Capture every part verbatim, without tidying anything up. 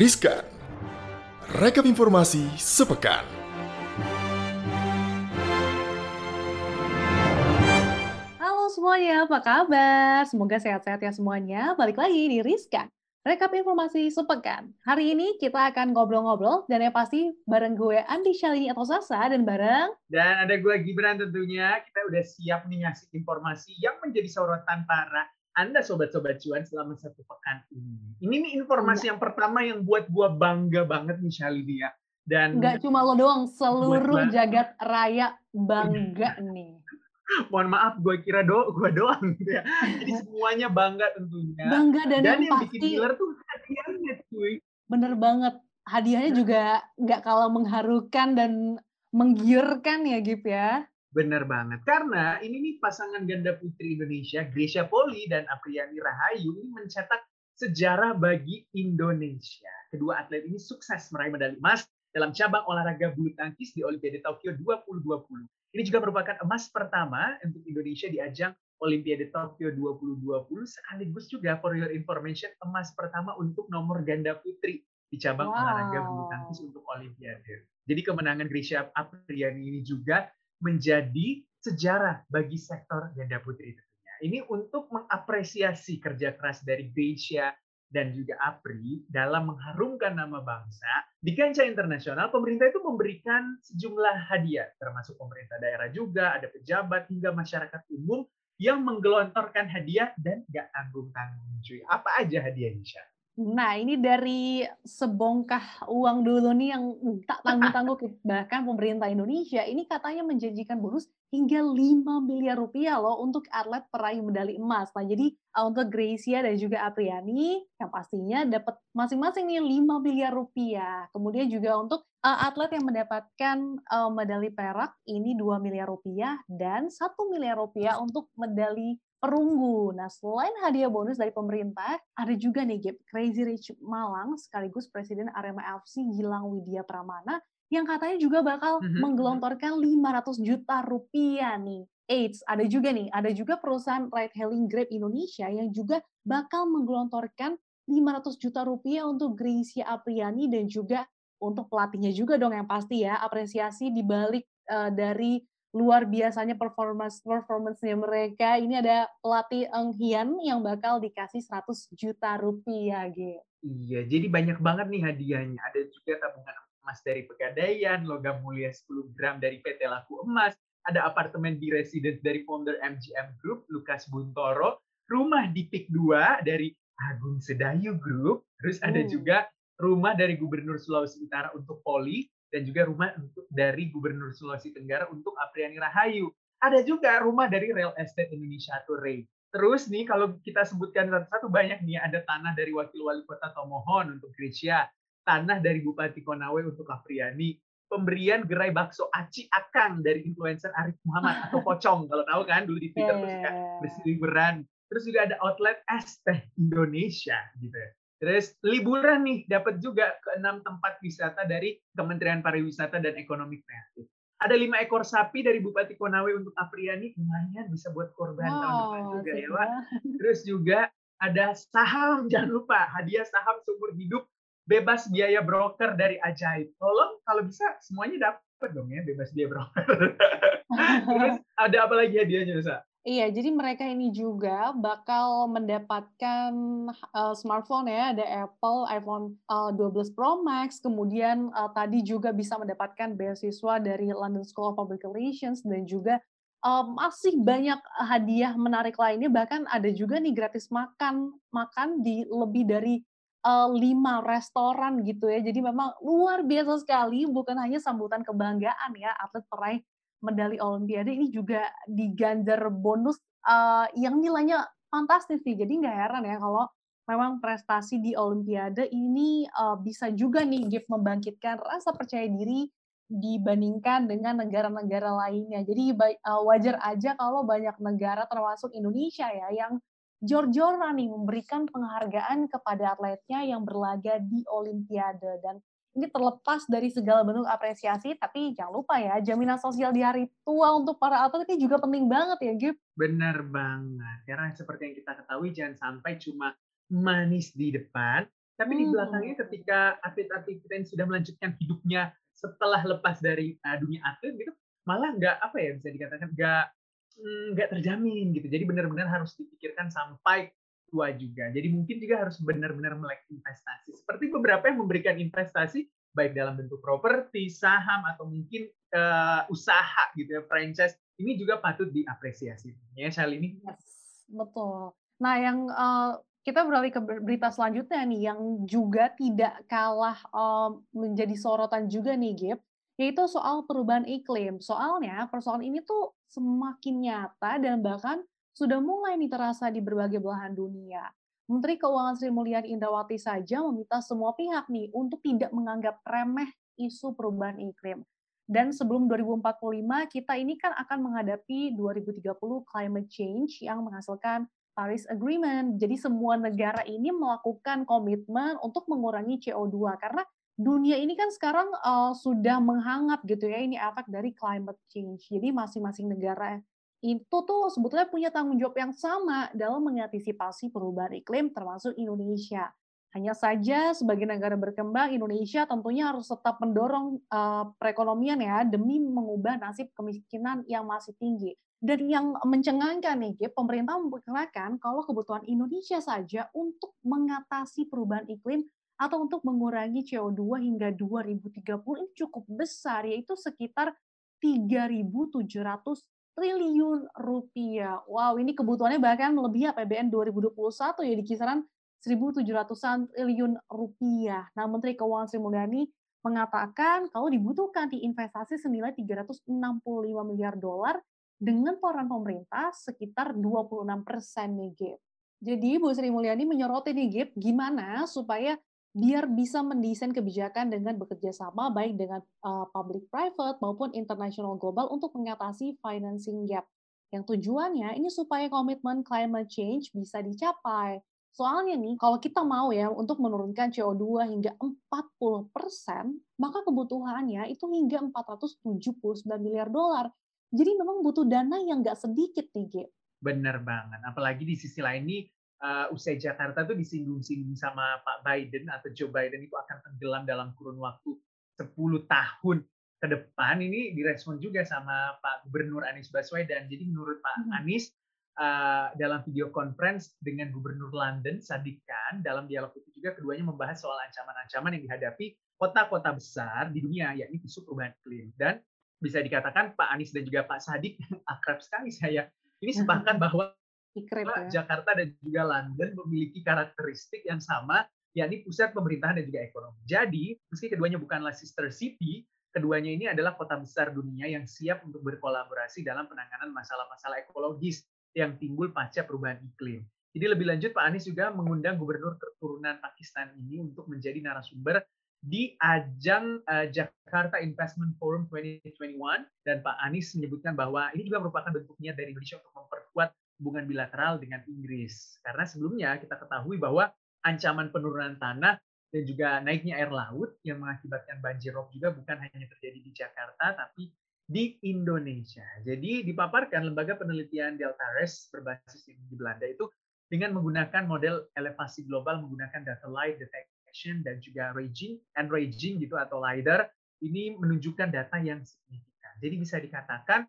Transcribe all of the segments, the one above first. riskan. Rekap informasi sepekan. Halo semuanya, apa kabar? Semoga sehat-sehat ya semuanya. Balik lagi di Riskan, Rekap Informasi Sepekan. Hari ini kita akan ngobrol-ngobrol dan yang pasti bareng gue Andi Shalini atau Sasa dan bareng... Dan ada gue Gibran tentunya. Kita udah siap nih ngasih informasi yang menjadi sorotan para Anda sobat-sobat cuan selama satu pekan ini. Ini nih informasi ya. Yang pertama yang buat gua bangga banget nih Shalini ya. Dan nggak cuma lo doang, seluruh jagat raya bangga nih. Mohon maaf, gua kira do, gua doang gitu ya. Jadi semuanya bangga tentunya. Bangga dan, dan yang, yang pasti, bikin dealer tuh hadiahnya cuy. Bener banget, hadiahnya juga nggak kalah mengharukan dan menggiurkan ya Gip ya. Benar banget, karena ini nih pasangan ganda putri Indonesia, Greysia Polii dan Apriyani Rahayu ini mencetak sejarah bagi Indonesia. Kedua atlet ini sukses meraih medali emas dalam cabang olahraga bulu tangkis di Olimpiade Tokyo dua ribu dua puluh. Ini juga merupakan emas pertama untuk Indonesia di ajang Olimpiade Tokyo dua ribu dua puluh, sekaligus juga for your information emas pertama untuk nomor ganda putri di cabang wow. olahraga bulu tangkis untuk Olimpiade. Jadi kemenangan Greysia Apriyani ini juga menjadi sejarah bagi sektor ganda putri tentunya. Ini untuk mengapresiasi kerja keras dari Greysia dan juga Apri dalam mengharumkan nama bangsa. Di kancah internasional, pemerintah itu memberikan sejumlah hadiah, termasuk pemerintah daerah juga, ada pejabat, hingga masyarakat umum yang menggelontorkan hadiah dan gak tanggung-tanggung cuy. Apa aja hadiah Nisha? Nah, ini dari sebongkah uang dulu nih yang tak tanggung-tanggung. Bahkan pemerintah Indonesia ini katanya menjanjikan bonus hingga lima miliar rupiah loh untuk atlet peraih medali emas. Nah, jadi untuk Greysia dan juga Apriyani yang pastinya dapat masing-masing nih lima miliar rupiah. Kemudian juga untuk uh, atlet yang mendapatkan uh, medali perak ini dua miliar rupiah dan satu miliar rupiah untuk medali perunggu. Nah, selain hadiah bonus dari pemerintah, ada juga nih Gip, Crazy Rich Malang sekaligus Presiden Arema F C Gilang Widya Pramana yang katanya juga bakal mm-hmm. menggelontorkan lima ratus juta rupiah nih. Eits, ada juga nih, ada juga perusahaan ride hailing Grab Indonesia yang juga bakal menggelontorkan lima ratus juta rupiah untuk Greysia Apriyani dan juga untuk pelatihnya juga dong yang pasti ya, apresiasi dibalik uh, dari luar biasanya performance performance-nya mereka. Ini ada pelatih Eng Hian yang bakal dikasih seratus juta rupiah gitu. Iya, jadi banyak banget nih hadiahnya. Ada juga tabungan emas dari Pegadaian, logam mulia sepuluh gram dari P T Laku Emas, ada apartemen di residence dari founder M G M Group Lukas Buntoro, rumah di Pik dua dari Agung Sedayu Group, terus ada hmm. juga rumah dari Gubernur Sulawesi Utara untuk Poli, dan juga rumah untuk dari Gubernur Sulawesi Tenggara untuk Apriyani Rahayu. Ada juga rumah dari Real Estate Indonesia atau R E I. Terus nih kalau kita sebutkan satu-satu banyak nih, ada tanah dari Wakil Wali Kota Tomohon untuk Greysia, tanah dari Bupati Konawe untuk Apriyani, pemberian gerai bakso Aci Akang dari influencer Arief Muhammad atau Pocong, kalau tahu kan dulu di Twitter yeah. suka berseliweran. Terus juga ada outlet Es Teh Indonesia gitu ya. Terus liburan nih, dapat juga ke enam tempat wisata dari Kementerian Pariwisata dan Ekonomi Kreatif. Ada lima ekor sapi dari Bupati Konawe untuk Apriyani, lumayan bisa buat korban wow, tahun depan juga ya Wak. Terus juga ada saham, jangan lupa hadiah saham seumur hidup bebas biaya broker dari Ajaib. Tolong kalau bisa semuanya dapat dong ya bebas biaya broker. Terus ada apa lagi hadiahnya Nusa? Iya, jadi mereka ini juga bakal mendapatkan uh, smartphone ya, ada Apple, iPhone uh, dua belas Pro Max, kemudian uh, tadi juga bisa mendapatkan beasiswa dari London School of Public Relations, dan juga uh, masih banyak hadiah menarik lainnya, bahkan ada juga nih gratis makan, makan di lebih dari uh, lima restoran gitu ya, jadi memang luar biasa sekali, bukan hanya sambutan kebanggaan ya, atlet peraih medali Olimpiade ini juga diganjar bonus uh, yang nilainya fantastis sih. Jadi nggak heran ya kalau memang prestasi di Olimpiade ini uh, bisa juga nih Gif membangkitkan rasa percaya diri dibandingkan dengan negara-negara lainnya. Jadi uh, wajar aja kalau banyak negara termasuk Indonesia ya yang jor-joran nih memberikan penghargaan kepada atletnya yang berlaga di Olimpiade. Dan ini terlepas dari segala bentuk apresiasi, tapi jangan lupa ya, jaminan sosial di hari tua untuk para atlet ini juga penting banget ya, Gip. Bener banget. Karena seperti yang kita ketahui, jangan sampai cuma manis di depan, Tapi hmm. di belakangnya ketika atlet-atlet kita yang sudah melanjutkan hidupnya setelah lepas dari uh, dunia atlet gitu, malah nggak apa ya bisa dikatakan nggak nggak mm, terjamin gitu. Jadi benar-benar harus dipikirkan sampai tua juga. Jadi mungkin juga harus benar-benar melek investasi. Seperti beberapa yang memberikan investasi baik dalam bentuk properti, saham atau mungkin uh, usaha gitu ya, franchise. Ini juga patut diapresiasi. Ya, Shelley ini. Yes, betul. Nah, yang uh, kita beralih ke berita selanjutnya nih, yang juga tidak kalah um, menjadi sorotan juga nih, Gip, yaitu soal perubahan iklim. Soalnya persoalan ini tuh semakin nyata dan bahkan sudah mulai nih terasa di berbagai belahan dunia. Menteri Keuangan Sri Mulyani Indrawati saja meminta semua pihak nih untuk tidak menganggap remeh isu perubahan iklim. Dan sebelum dua ribu empat puluh lima, kita ini kan akan menghadapi dua ribu tiga puluh climate change yang menghasilkan Paris Agreement. Jadi semua negara ini melakukan komitmen untuk mengurangi C O dua. Karena dunia ini kan sekarang uh, sudah menghangat gitu ya, ini efek dari climate change. Jadi masing-masing negara itu tuh sebetulnya punya tanggung jawab yang sama dalam mengantisipasi perubahan iklim termasuk Indonesia. Hanya saja sebagai negara berkembang, Indonesia tentunya harus tetap mendorong uh, perekonomian ya demi mengubah nasib kemiskinan yang masih tinggi. Dan yang mencengangkan nih, pemerintah memperkirakan kalau kebutuhan Indonesia saja untuk mengatasi perubahan iklim atau untuk mengurangi C O dua hingga dua ribu tiga puluh ini cukup besar, yaitu sekitar tiga ribu tujuh ratus triliun rupiah. Wow, ini kebutuhannya bahkan melebihi A P B N dua ribu dua puluh satu ya di kisaran seribu tujuh ratusan triliun rupiah. Nah, Menteri Keuangan Sri Mulyani mengatakan kalau dibutuhkan diinvestasi senilai tiga ratus enam puluh lima miliar dolar dengan peran pemerintah sekitar dua puluh enam persen nih, Gip. Jadi Bu Sri Mulyani menyoroti nih, Gip, gimana supaya biar bisa mendesain kebijakan dengan bekerja sama baik dengan uh, public private maupun international global untuk mengatasi financing gap. Yang tujuannya ini supaya komitmen climate change bisa dicapai. Soalnya nih, kalau kita mau ya untuk menurunkan C O dua hingga empat puluh persen, maka kebutuhannya itu hingga empat ratus tujuh puluh sembilan miliar dolar. Jadi memang butuh dana yang nggak sedikit nih, Gip. Bener banget. Apalagi di sisi lain nih, uh, usai Jakarta tuh disinggung-singgung sama Pak Biden atau Joe Biden itu akan tenggelam dalam kurun waktu sepuluh tahun ke depan. Ini direspon juga sama Pak Gubernur Anies Baswedan. Jadi menurut Pak hmm. Anies, Uh, dalam video conference dengan Gubernur London, Sadiq Khan, dalam dialog itu juga keduanya membahas soal ancaman-ancaman yang dihadapi kota-kota besar di dunia, yakni isu perubahan iklim. Dan bisa dikatakan Pak Anies dan juga Pak Sadiq akrab sekali saya. Ini sepakat bahwa Ikrib, ya. Jakarta dan juga London memiliki karakteristik yang sama, yakni pusat pemerintahan dan juga ekonomi. Jadi, meski keduanya bukanlah sister city, keduanya ini adalah kota besar dunia yang siap untuk berkolaborasi dalam penanganan masalah-masalah ekologis yang timbul pasca perubahan iklim. Jadi lebih lanjut, Pak Anies juga mengundang gubernur keturunan Pakistan ini untuk menjadi narasumber di ajang uh, Jakarta Investment Forum dua ribu dua puluh satu, dan Pak Anies menyebutkan bahwa ini juga merupakan bentuknya dari Indonesia untuk memperkuat hubungan bilateral dengan Inggris. Karena sebelumnya kita ketahui bahwa ancaman penurunan tanah dan juga naiknya air laut yang mengakibatkan banjir rob juga bukan hanya terjadi di Jakarta, tapi di Indonesia. Jadi dipaparkan lembaga penelitian Deltares berbasis di Belanda itu dengan menggunakan model elevasi global menggunakan data light detection dan juga ranging and ranging gitu atau LiDAR, ini menunjukkan data yang signifikan. Jadi bisa dikatakan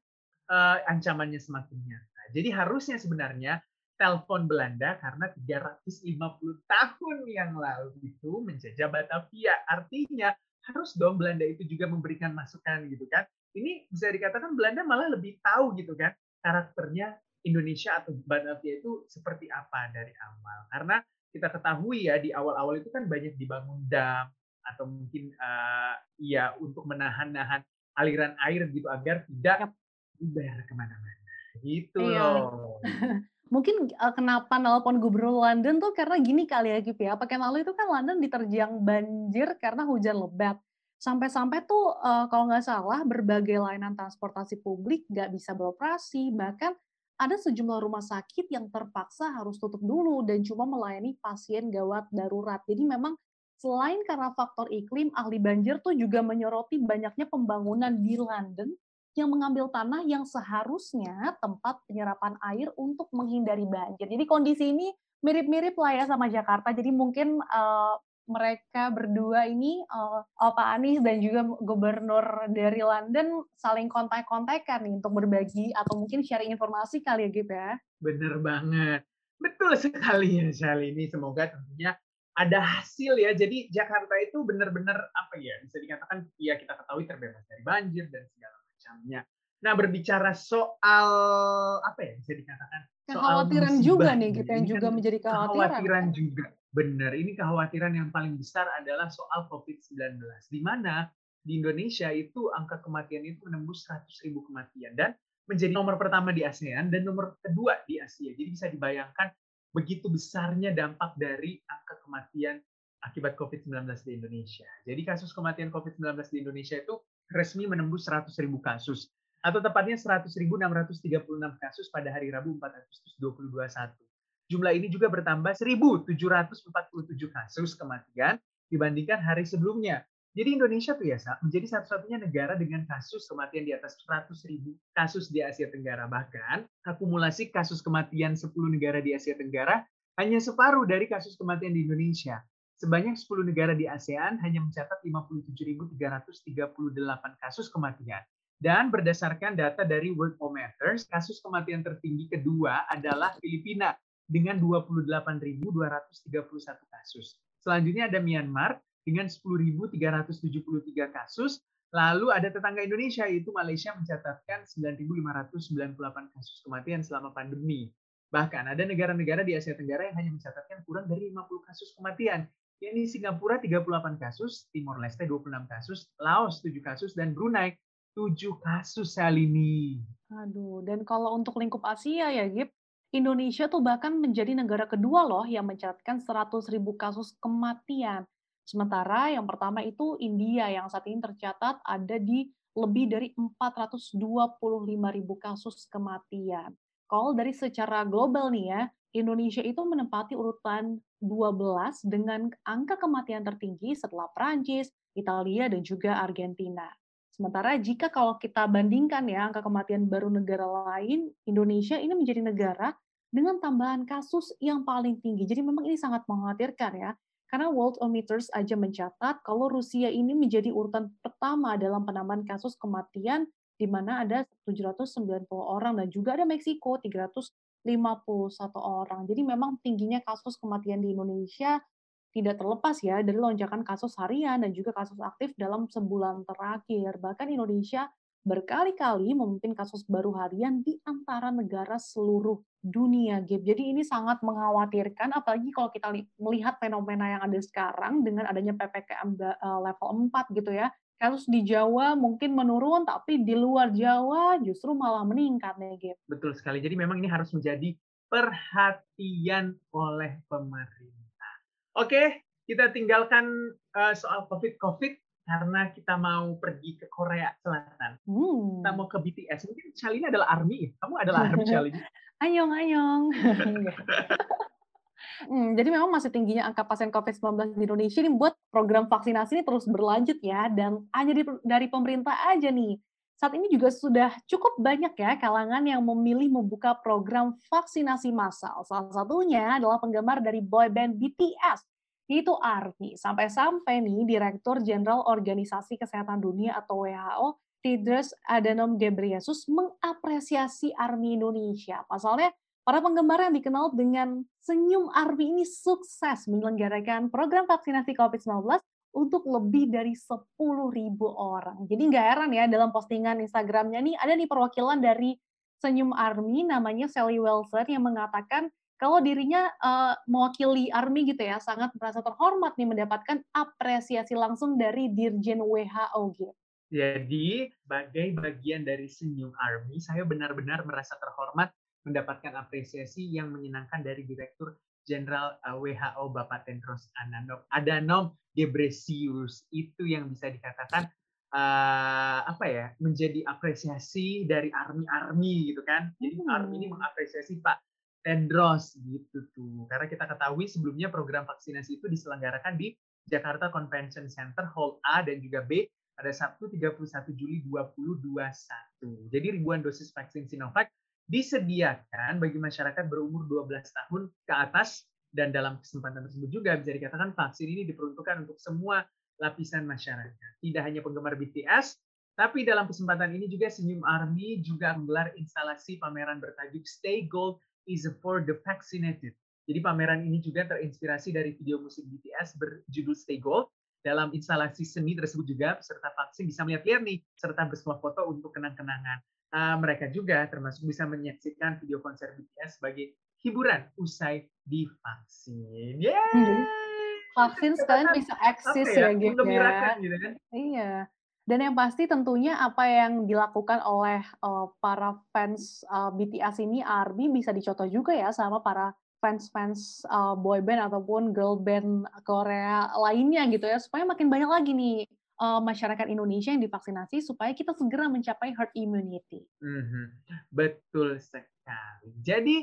uh, ancamannya semakin nyata. Jadi harusnya sebenarnya telepon Belanda karena tiga ratus lima puluh tahun yang lalu itu menjajah Batavia. Artinya harus dong Belanda itu juga memberikan masukan gitu kan. Ini bisa dikatakan Belanda malah lebih tahu gitu kan karakternya Indonesia atau Batavia itu seperti apa dari awal. Karena kita ketahui ya di awal-awal itu kan banyak dibangun dam atau mungkin uh, ya untuk menahan-nahan aliran air gitu agar tidak luber kemana-mana. Gitu loh. Mungkin uh, kenapa nelpon Gubernur London tuh karena gini kali ya Gip ya. Pekan lalu itu kan London diterjang banjir karena hujan lebat. Sampai-sampai tuh uh, kalau nggak salah berbagai layanan transportasi publik nggak bisa beroperasi, bahkan ada sejumlah rumah sakit yang terpaksa harus tutup dulu dan cuma melayani pasien gawat darurat. Jadi memang selain karena faktor iklim, ahli banjir tuh juga menyoroti banyaknya pembangunan di London yang mengambil tanah yang seharusnya tempat penyerapan air untuk menghindari banjir. Jadi kondisi ini mirip-mirip lah ya sama Jakarta, jadi mungkin uh, mereka berdua ini, uh, Pak Anies dan juga Gubernur dari London saling kontak-kontakan nih untuk berbagi atau mungkin sharing informasi kali ya, Gip ya? Bener banget. Betul sekali ya, Shelley. Ini semoga tentunya ada hasil ya. Jadi Jakarta itu benar-benar apa ya, bisa dikatakan ya kita ketahui terbebas dari banjir dan segala macamnya. Nah, berbicara soal apa ya, bisa dikatakan kekhawatiran soal juga nih, kita yang juga menjadi kekhawatiran. Kekhawatiran juga. Benar, ini kekhawatiran yang paling besar adalah soal covid sembilan belas, di mana di Indonesia itu angka kematian itu menembus seratus ribu kematian dan menjadi nomor pertama di ASEAN dan nomor kedua di Asia. Jadi bisa dibayangkan begitu besarnya dampak dari angka kematian akibat covid sembilan belas di Indonesia. Jadi kasus kematian covid sembilan belas di Indonesia itu resmi menembus seratus ribu kasus, atau tepatnya seratus ribu enam ratus tiga puluh enam kasus pada hari Rabu empat Agustus dua ribu dua puluh satu. Jumlah ini juga bertambah seribu tujuh ratus empat puluh tujuh kasus kematian dibandingkan hari sebelumnya. Jadi Indonesia tuh ya, menjadi satu-satunya negara dengan kasus kematian di atas seratus ribu kasus di Asia Tenggara. Bahkan, akumulasi kasus kematian sepuluh negara di Asia Tenggara hanya separuh dari kasus kematian di Indonesia. Sebanyak sepuluh negara di ASEAN hanya mencatat lima puluh tujuh ribu tiga ratus tiga puluh delapan kasus kematian. Dan berdasarkan data dari Worldometers, kasus kematian tertinggi kedua adalah Filipina dengan dua puluh delapan ribu dua ratus tiga puluh satu kasus. Selanjutnya ada Myanmar dengan sepuluh ribu tiga ratus tujuh puluh tiga kasus. Lalu ada tetangga Indonesia, yaitu Malaysia, mencatatkan sembilan ribu lima ratus sembilan puluh delapan kasus kematian selama pandemi. Bahkan ada negara-negara di Asia Tenggara yang hanya mencatatkan kurang dari lima puluh kasus kematian. Yaitu Singapura tiga puluh delapan kasus, Timor Leste dua puluh enam kasus, Laos tujuh kasus, dan Brunei tujuh kasus kali ini. Aduh, dan kalau untuk lingkup Asia ya, Gip, Indonesia tuh bahkan menjadi negara kedua loh yang mencatatkan seratus ribu kasus kematian. Sementara yang pertama itu India yang saat ini tercatat ada di lebih dari empat ratus dua puluh lima ribu kasus kematian. Kalau dari secara global nih ya, Indonesia itu menempati urutan dua belas dengan angka kematian tertinggi setelah Perancis, Italia, dan juga Argentina. Sementara jika kalau kita bandingkan ya angka kematian baru negara lain, Indonesia ini menjadi negara dengan tambahan kasus yang paling tinggi. Jadi memang ini sangat mengkhawatirkan ya. Karena Worldometers aja mencatat kalau Rusia ini menjadi urutan pertama dalam penambahan kasus kematian di mana ada tujuh ratus sembilan puluh orang dan juga ada Meksiko tiga ratus lima puluh satu orang. Jadi memang tingginya kasus kematian di Indonesia tidak terlepas ya dari lonjakan kasus harian dan juga kasus aktif dalam sebulan terakhir. Bahkan Indonesia berkali-kali memimpin kasus baru harian di antara negara seluruh dunia. Jadi ini sangat mengkhawatirkan, apalagi kalau kita melihat fenomena yang ada sekarang dengan adanya P P K M level empat gitu ya. Kasus di Jawa mungkin menurun, tapi di luar Jawa justru malah meningkat nih, Gip. Betul sekali. Jadi memang ini harus menjadi perhatian oleh pemerintah. Oke, kita tinggalkan uh, soal COVID-COVID karena kita mau pergi ke Korea Selatan. Hmm. Kita mau ke B T S. Mungkin Shelley ini adalah ARMY. Kamu adalah ARMY, Shelley. Anyong, anyong. hmm, jadi memang masih tingginya angka pasien covid sembilan belas di Indonesia ini buat program vaksinasi ini terus berlanjut ya. Dan hanya di, dari pemerintah aja nih. Saat ini juga sudah cukup banyak ya kalangan yang memilih membuka program vaksinasi massal. Salah satunya adalah penggemar dari boyband B T S, yaitu ARMY. Sampai-sampai nih Direktur Jenderal Organisasi Kesehatan Dunia atau W H O, Tedros Adhanom Ghebreyesus mengapresiasi ARMY Indonesia. Pasalnya, para penggemar yang dikenal dengan senyum ARMY ini sukses menyelenggarakan program vaksinasi covid sembilan belas untuk lebih dari sepuluh ribu orang. Jadi nggak heran ya, dalam postingan Instagramnya nih, ada nih perwakilan dari Senyum ARMY, namanya Shelley Walser, yang mengatakan kalau dirinya uh, mewakili ARMY gitu ya, sangat merasa terhormat nih mendapatkan apresiasi langsung dari Dirjen W H O gitu. Jadi, sebagai bagian dari Senyum ARMY, saya benar-benar merasa terhormat mendapatkan apresiasi yang menyenangkan dari Direktur Jenderal W H O Bapak Tedros Adhanom Ghebreyesus. Itu yang bisa dikatakan uh, apa ya, menjadi apresiasi dari ARMY-ARMY gitu kan. Jadi hmm. ARMY ini mengapresiasi Pak Tedros gitu tuh. Karena kita ketahui sebelumnya program vaksinasi itu diselenggarakan di Jakarta Convention Center Hall A dan juga B pada Sabtu tiga puluh satu Juli dua ribu dua puluh satu. Jadi ribuan dosis vaksin Sinovac disediakan bagi masyarakat berumur dua belas tahun ke atas Dan dalam kesempatan tersebut juga bisa dikatakan vaksin ini diperuntukkan untuk semua lapisan masyarakat. Tidak hanya penggemar B T S, tapi dalam kesempatan ini juga Senyum ARMY juga menggelar instalasi pameran bertajuk Stay Gold is for the Vaccinated. Jadi pameran ini juga terinspirasi dari video musik B T S berjudul Stay Gold. Dalam instalasi seni tersebut juga peserta vaksin bisa melihat-lihat nih, serta bersuah foto untuk kenang-kenangan. Uh, mereka juga termasuk bisa menyaksikan video konser B T S sebagai hiburan usai divaksin. Yeah. Hmm. Vaksin sekarang bisa akses ya, ya gitu ya. Gitu kan? Iya. Dan yang pasti tentunya apa yang dilakukan oleh uh, para fans uh, B T S ini, ARMY bisa dicontoh juga ya sama para fans-fans uh, boy band ataupun girl band Korea lainnya gitu ya. Supaya makin banyak lagi nih Uh, masyarakat Indonesia yang divaksinasi supaya kita segera mencapai herd immunity. Mm-hmm. Betul sekali. Jadi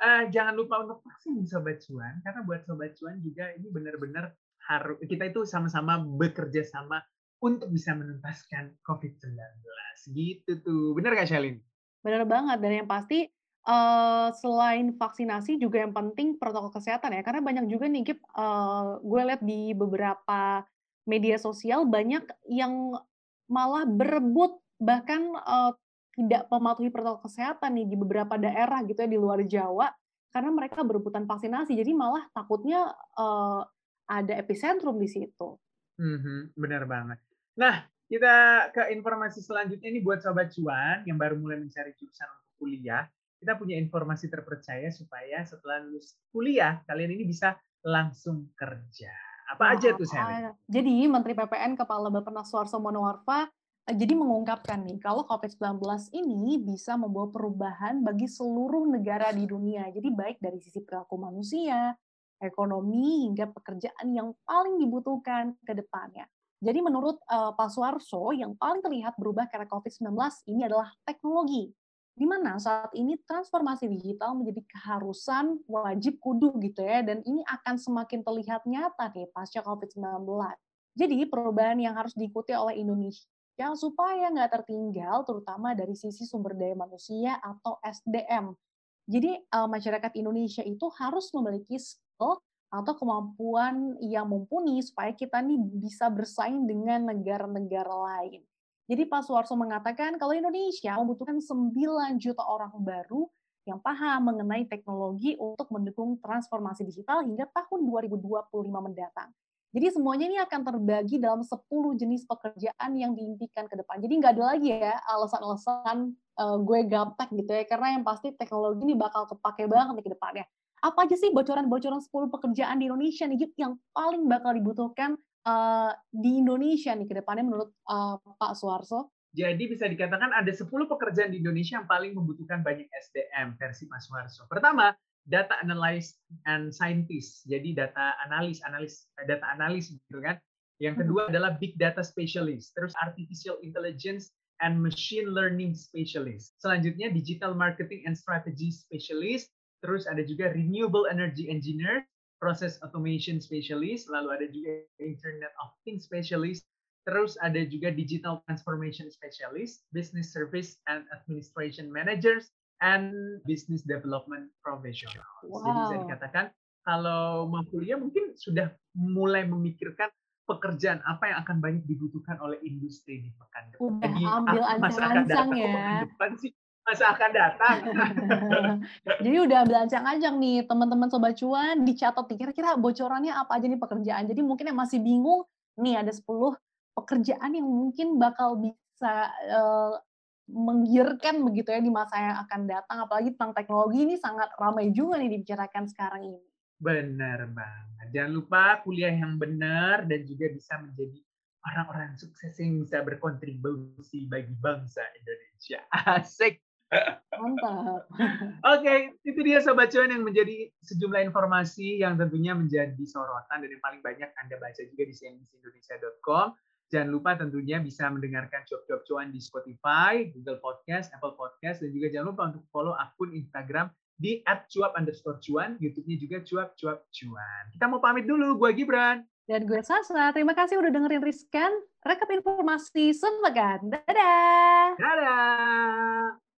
uh, jangan lupa untuk vaksin Sobat Cuan, karena buat Sobat Cuan juga ini benar-benar harus kita itu sama-sama bekerja sama untuk bisa menuntaskan covid sembilan belas. Gitu tuh. Benar nggak, Shalin? Benar banget. Dan yang pasti Uh, selain vaksinasi juga yang penting protokol kesehatan ya. Karena banyak juga nih, Gip, uh, gue lihat di beberapa media sosial banyak yang malah berebut bahkan uh, tidak mematuhi protokol kesehatan nih di beberapa daerah gitu ya di luar Jawa, karena mereka berebutan vaksinasi, jadi malah takutnya uh, ada epicentrum di situ. Mm-hmm, benar banget. Nah, kita ke informasi selanjutnya ini buat Sobat Cuan yang baru mulai mencari jurusan untuk kuliah. Kita punya informasi terpercaya supaya setelah lulus kuliah kalian ini bisa langsung kerja. Apa aja tuh, Sally? Jadi, Menteri P P N Kepala Bappenas Suharso Monoarfa jadi mengungkapkan nih, kalau covid sembilan belas ini bisa membawa perubahan bagi seluruh negara di dunia. Jadi, baik dari sisi perilaku manusia, ekonomi, hingga pekerjaan yang paling dibutuhkan ke depannya. Jadi, menurut uh, Pak Suharso, yang paling terlihat berubah karena covid sembilan belas ini adalah teknologi. Di mana saat ini transformasi digital menjadi keharusan wajib kudu gitu ya, dan ini akan semakin terlihat nyata nih pasca covid sembilan belas. Jadi perubahan yang harus diikuti oleh Indonesia supaya nggak tertinggal terutama dari sisi sumber daya manusia atau S D M. Jadi masyarakat Indonesia itu harus memiliki skill atau kemampuan yang mumpuni supaya kita nih bisa bersaing dengan negara-negara lain. Jadi Pak Suharso mengatakan kalau Indonesia membutuhkan sembilan juta orang baru yang paham mengenai teknologi untuk mendukung transformasi digital hingga tahun dua ribu dua puluh lima mendatang. Jadi semuanya ini akan terbagi dalam sepuluh jenis pekerjaan yang diimpikan ke depan. Jadi nggak ada lagi ya alasan-alasan uh, gue gaptek gitu ya, karena yang pasti teknologi ini bakal kepake banget nih ke depannya. Apa aja sih bocoran-bocoran sepuluh pekerjaan di Indonesia nih yang paling bakal dibutuhkan Uh, di Indonesia nih ke depannya menurut uh, Pak Suharso? Jadi bisa dikatakan ada sepuluh pekerjaan di Indonesia yang paling membutuhkan banyak S D M versi Pak Suharso. Pertama, data analyst and scientist. Jadi data analis, analis data analis gitu kan. Yang kedua hmm. adalah big data specialist, terus artificial intelligence and machine learning specialist. Selanjutnya digital marketing and strategy specialist, terus ada juga renewable energy engineer, proses automation specialist, lalu ada juga Internet of Things specialist, terus ada juga digital transformation specialist, business service and administration managers, and business development professional. Wow. Jadi bisa dikatakan kalau mau kuliah mungkin sudah mulai memikirkan pekerjaan apa yang akan banyak dibutuhkan oleh industri di pekan depan. Jadi masa akan datang ya. Pekan depan sih masa akan datang. Jadi udah ambil ancang-ancang nih teman-teman Sobat Cuan, dicatat kira-kira bocorannya apa aja nih pekerjaan. Jadi mungkin yang masih bingung nih ada sepuluh pekerjaan yang mungkin bakal bisa uh, menggiurkan begitu ya di masa yang akan datang, apalagi tentang teknologi ini sangat ramai juga nih dibicarakan sekarang ini. Benar banget. Jangan lupa kuliah yang benar dan juga bisa menjadi orang-orang sukses yang bisa berkontribusi bagi bangsa Indonesia. Asik. Mantap. Oke, itu dia Sobat Cuan yang menjadi sejumlah informasi yang tentunya menjadi sorotan dan yang paling banyak Anda baca juga di c n b c indonesia dot com. Jangan lupa tentunya bisa mendengarkan Cuap-Cuap Cuan di Spotify, Google Podcast, Apple Podcast, dan juga jangan lupa untuk follow akun Instagram di at cuap underscore cuan, YouTube-nya juga Cuap-Cuap Cuan. Kita mau pamit dulu, gua Gibran. Dan gue Sasa, terima kasih udah dengerin Riskan, rekap informasi sepekan. Dadah! Dadah!